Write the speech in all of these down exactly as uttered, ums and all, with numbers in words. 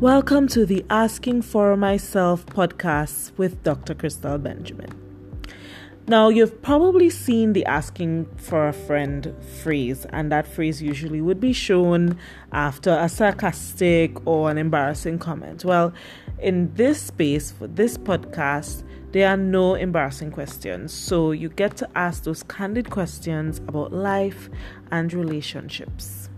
Welcome to the Asking for Myself podcast with Doctor Crystal Benjamin. Now, you've probably seen the asking for a friend phrase, and that phrase usually would be shown after a sarcastic or an embarrassing comment. Well, in this space for this podcast, there are no embarrassing questions, so you get to ask those candid questions about life and relationships.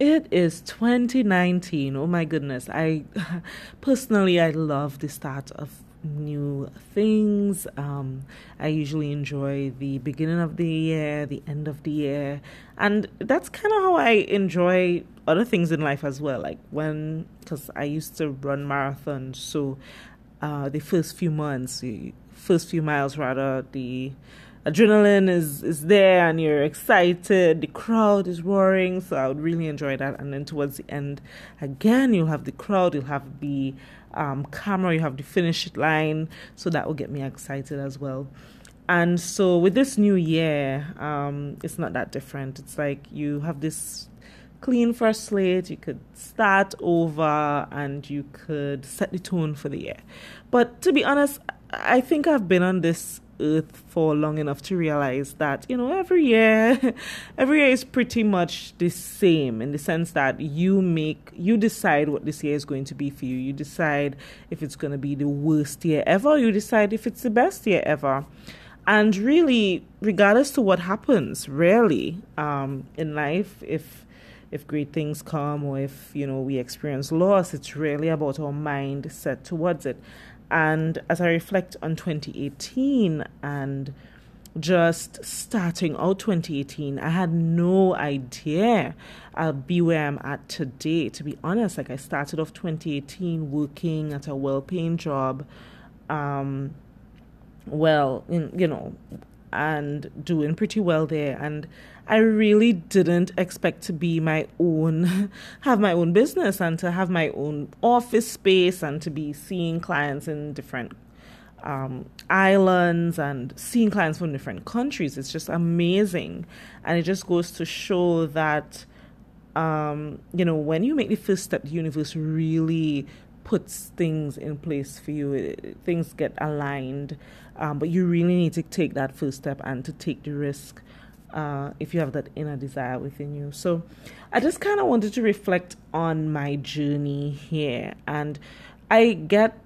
It is twenty nineteen. Oh my goodness. I personally, I love the start of new things. Um, I usually enjoy the beginning of the year, the end of the year. And that's kind of how I enjoy other things in life as well. Like when, because I used to run marathons. So uh, the first few months, the first few miles rather, the adrenaline is, is there and you're excited. The crowd is roaring, so I would really enjoy that. And then towards the end, again, you'll have the crowd, you'll have the um, camera, you have the finish line. So that will get me excited as well. And so with this new year, um, it's not that different. It's like you have this clean first slate, you could start over and you could set the tone for the year. But to be honest, I think I've been on this earth for long enough to realize that, you know, every year every year is pretty much the same, in the sense that you make you decide what this year is going to be for you. You decide if it's going to be the worst year ever, you decide if it's the best year ever. And really, regardless to what happens really um in life, if if great things come or if, you know, we experience loss, it's really about our mindset towards it. And as I reflect on twenty eighteen and just starting out twenty eighteen, I had no idea I'd be where I'm at today. To be honest, like I started off twenty eighteen working at a well-paying job, um, well, in, you know, and doing pretty well there. And I really didn't expect to be my own, have my own business and to have my own office space and to be seeing clients in different um, islands and seeing clients from different countries. It's just amazing. And it just goes to show that, um, you know, when you make the first step, the universe really puts things in place for you. It, things get aligned, um, but you really need to take that first step and to take the risk uh, if you have that inner desire within you. So I just kind of wanted to reflect on my journey here. And I get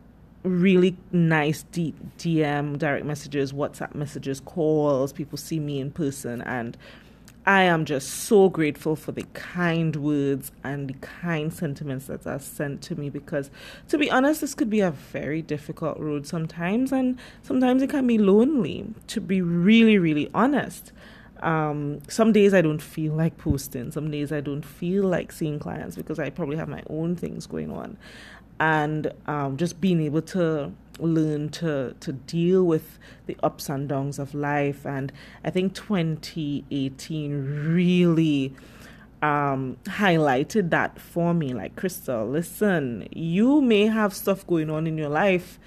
really nice D M, direct messages, WhatsApp messages, calls. People see me in person, and I am just so grateful for the kind words and the kind sentiments that are sent to me, because, to be honest, this could be a very difficult road sometimes, and sometimes it can be lonely, to be really, really honest. Um, some days I don't feel like posting. Some days I don't feel like seeing clients because I probably have my own things going on. And um, just being able to learn to to deal with the ups and downs of life. And I think twenty eighteen really um, highlighted that for me. Like, Crystal, listen, you may have stuff going on in your life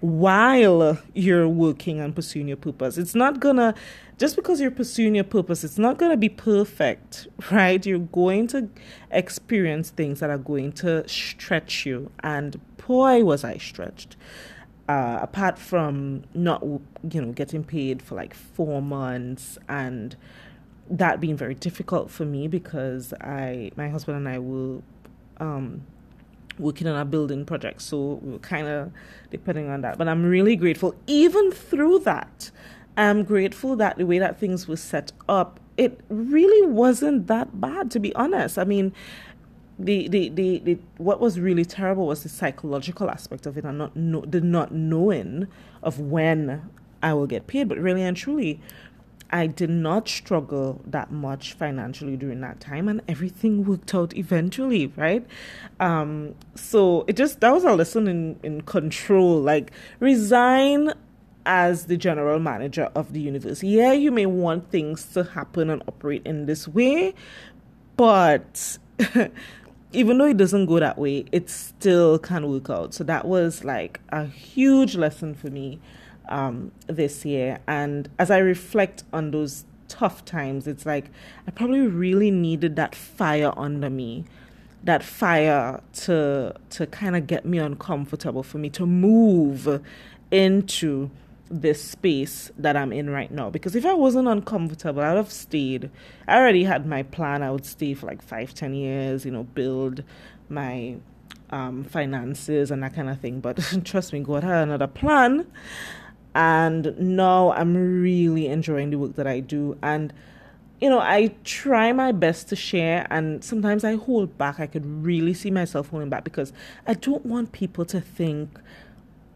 while you're working and pursuing your purpose. It's not gonna, just because you're pursuing your purpose, it's not gonna be perfect, right? You're going to experience things that are going to stretch you. And boy, was I stretched. Uh, apart from not, you know, getting paid for like four months and that being very difficult for me because I, my husband and I were um, working on a building project. So we were kind of depending on that. But I'm really grateful. Even through that, I'm grateful that the way that things were set up, it really wasn't that bad, to be honest. I mean, The, the, the, the what was really terrible was the psychological aspect of it, and not know, the not knowing of when I will get paid. But really and truly, I did not struggle that much financially during that time, and everything worked out eventually, right? Um, so it just, that was a lesson in, in control. Like, resign as the general manager of the universe. Yeah, you may want things to happen and operate in this way, but even though it doesn't go that way, it still can work out. So that was like a huge lesson for me um, this year. And as I reflect on those tough times, it's like I probably really needed that fire under me, that fire to to kind of get me uncomfortable, for me to move into this space that I'm in right now. Because if I wasn't uncomfortable, I'd have stayed. I already had my plan. I would stay for like five, ten years, you know, build my um, finances and that kind of thing. But trust me, God had another plan. And now I'm really enjoying the work that I do. And, you know, I try my best to share, and sometimes I hold back. I could really see myself holding back because I don't want people to think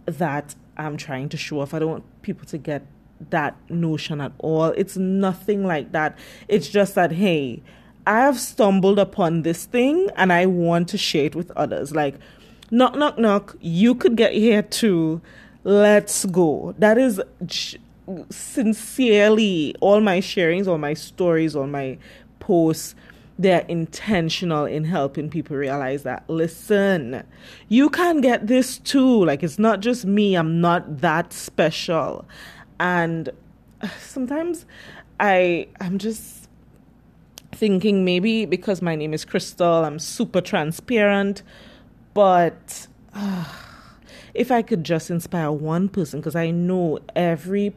that I'm trying to show off. I don't want people to get that notion at all. It's nothing like that. It's just that, hey, I have stumbled upon this thing and I want to share it with others. Like, knock, knock, knock. You could get here too. Let's go. That is j- sincerely all my sharings, all my stories, all my posts. They're intentional in helping people realize that, listen, you can get this too. Like, it's not just me. I'm not that special. And sometimes I, I'm just thinking maybe because my name is Crystal, I'm super transparent. But uh, if I could just inspire one person, because I know every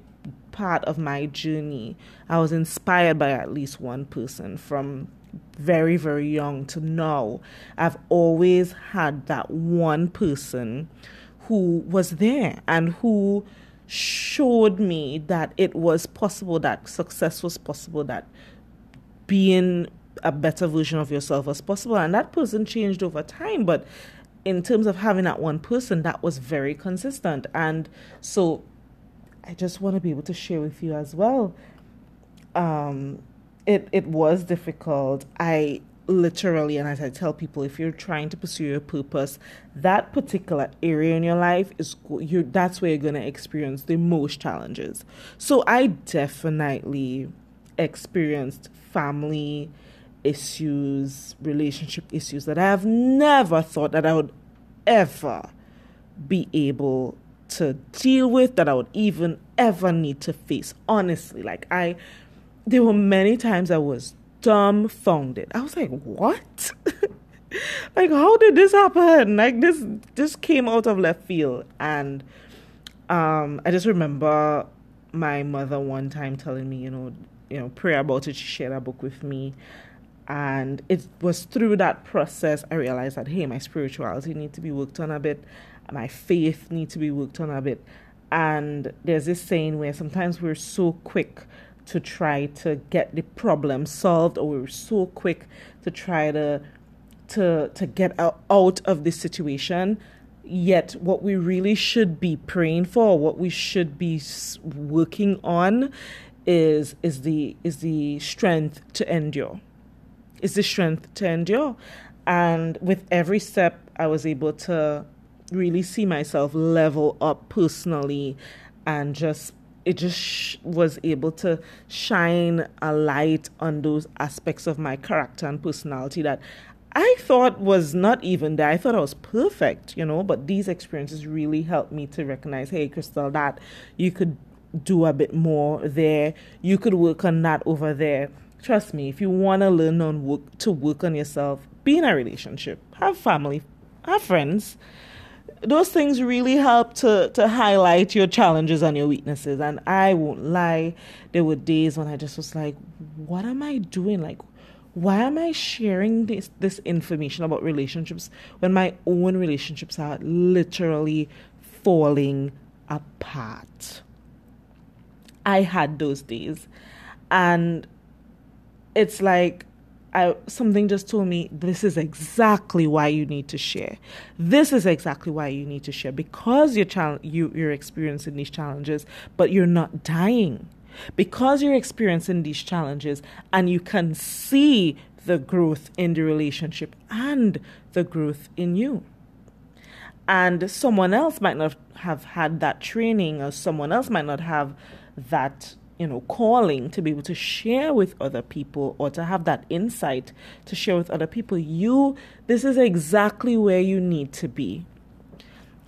part of my journey, I was inspired by at least one person from very, very young to now. I've always had that one person who was there and who showed me that it was possible, that success was possible, that being a better version of yourself was possible. And that person changed over time. But in terms of having that one person, that was very consistent. And so I just want to be able to share with you as well. Um, It it was difficult. I literally, and as I tell people, if you're trying to pursue your purpose, that particular area in your life is you. That's where you're gonna experience the most challenges. So I definitely experienced family issues, relationship issues that I have never thought that I would ever be able to deal with, that I would even ever need to face. Honestly, like I. There were many times I was dumbfounded. I was like, what? Like, how did this happen? Like, this this came out of left field. And um, I just remember my mother one time telling me, you know, you know, pray about it. She shared a book with me. And it was through that process I realized that, hey, my spirituality needs to be worked on a bit. My faith needs to be worked on a bit. And there's this saying where sometimes we're so quick to try to get the problem solved, or we were so quick to try to to to get out, out of this situation. Yet what we really should be praying for, what we should be working on, is is the is the strength to endure. Is the strength to endure, and with every step, I was able to really see myself level up personally, and just. It just sh- was able to shine a light on those aspects of my character and personality that I thought was not even there. I thought I was perfect, you know, but these experiences really helped me to recognize, hey, Crystal, that you could do a bit more there. You could work on that over there. Trust me, if you want to learn on work, to work on yourself, be in a relationship, have family, have friends. Those things really help to, to highlight your challenges and your weaknesses. And I won't lie, there were days when I just was like, what am I doing? Like, why am I sharing this, this information about relationships when my own relationships are literally falling apart? I had those days. And it's like, I, something just told me, this is exactly why you need to share. This is exactly why you need to share, because you're, chal- you, you're experiencing these challenges, but you're not dying. Because you're experiencing these challenges and you can see the growth in the relationship and the growth in you. And someone else might not have had that training, or someone else might not have that, you know, calling to be able to share with other people, or to have that insight to share with other people. You, this is exactly where you need to be.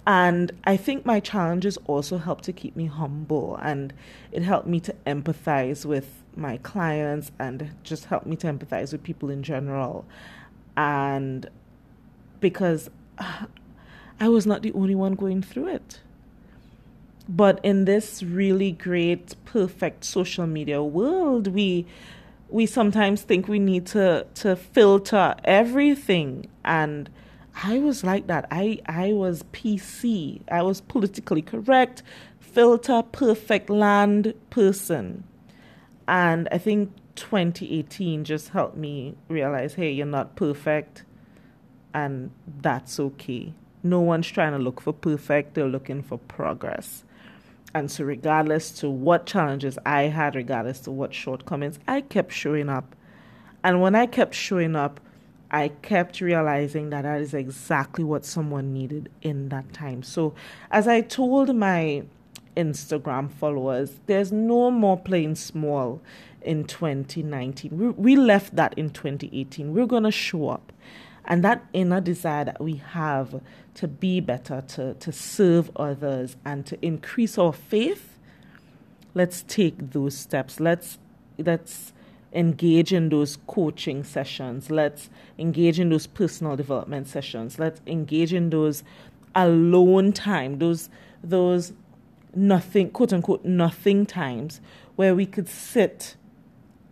And I think my challenges also helped to keep me humble, and it helped me to empathize with my clients and just helped me to empathize with people in general. And because I was not the only one going through it. But in this really great, perfect social media world, we we sometimes think we need to, to filter everything. And I was like that. I, I was P C. I was politically correct, filter, perfect land person. And I think twenty eighteen just helped me realize, hey, you're not perfect, and that's okay. No one's trying to look for perfect. They're looking for progress. And so regardless to what challenges I had, regardless to what shortcomings, I kept showing up. And when I kept showing up, I kept realizing that that is exactly what someone needed in that time. So as I told my Instagram followers, there's no more playing small in twenty nineteen. We, we left that in twenty eighteen. We're going to show up. And that inner desire that we have to be better, to, to serve others, and to increase our faith, let's take those steps. Let's let's engage in those coaching sessions. Let's engage in those personal development sessions. Let's engage in those alone time, those those nothing, quote unquote, nothing times where we could sit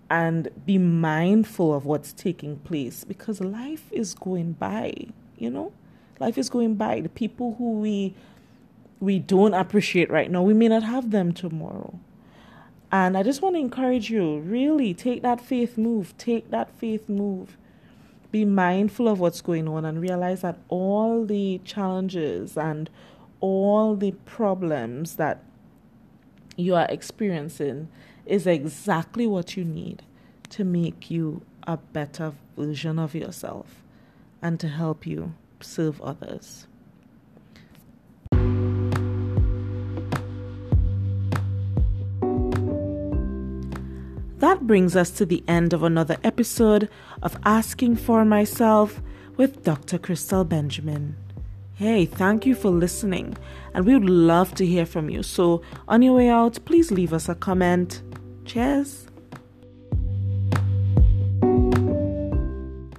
and be mindful of what's taking place, because life is going by, you know? Life is going by. The people who we we don't appreciate right now, we may not have them tomorrow. And I just want to encourage you, really, take that faith move. Take that faith move. Be mindful of what's going on and realize that all the challenges and all the problems that you are experiencing is exactly what you need to make you a better version of yourself and to help you serve others. That brings us to the end of another episode of Asking for Myself with Doctor Crystal Benjamin. Hey, thank you for listening, and we would love to hear from you. So on your way out, please leave us a comment. Cheers.